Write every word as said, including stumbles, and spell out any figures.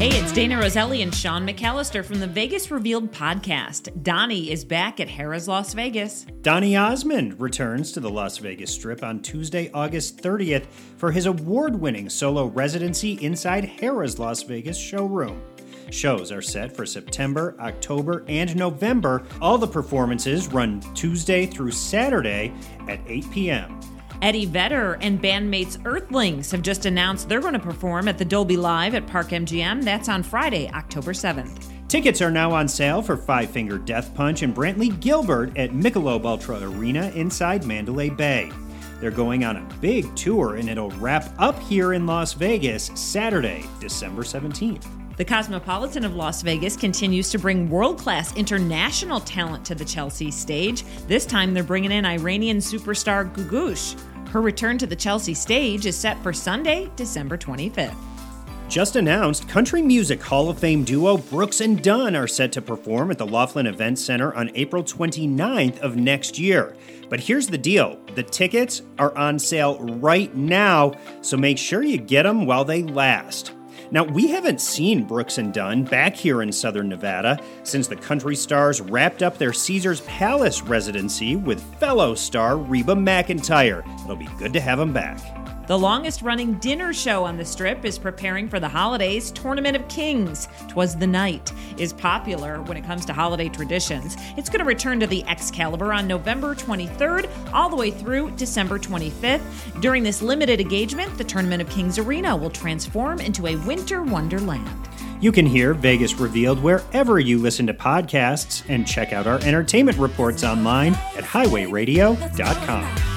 Hey, it's Dana Roselli and Sean McAllister from the Vegas Revealed Podcast. Donnie is back at Harrah's Las Vegas. Donnie Osmond returns to the Las Vegas Strip on Tuesday, August thirtieth for his award-winning solo residency inside Harrah's Las Vegas showroom. Shows are set for September, October, and November. All the performances run Tuesday through Saturday at eight p.m. Eddie Vedder and bandmates Earthlings have just announced they're going to perform at the Dolby Live at Park M G M. That's on Friday, October seventh. Tickets are now on sale for Five Finger Death Punch and Brantley Gilbert at Michelob Ultra Arena inside Mandalay Bay. They're going on a big tour, and it'll wrap up here in Las Vegas Saturday, December seventeenth. The Cosmopolitan of Las Vegas continues to bring world-class international talent to the Chelsea stage. This time they're bringing in Iranian superstar Gugush. Her return to the Chelsea stage is set for Sunday, December twenty-fifth. Just announced, Country Music Hall of Fame duo Brooks and Dunn are set to perform at the Laughlin Event Center on April twenty-ninth of next year. But here's the deal. The tickets are on sale right now, so make sure you get them while they last. Now, we haven't seen Brooks and Dunn back here in Southern Nevada since the country stars wrapped up their Caesars Palace residency with fellow star Reba McEntire. It'll be good to have them back. The longest-running dinner show on the Strip is preparing for the holidays. Tournament of Kings, 'Twas the Night, is popular when it comes to holiday traditions. It's going to return to the Excalibur on November twenty-third all the way through December twenty-fifth. During this limited engagement, the Tournament of Kings Arena will transform into a winter wonderland. You can hear Vegas Revealed wherever you listen to podcasts and check out our entertainment reports online at highway radio dot com.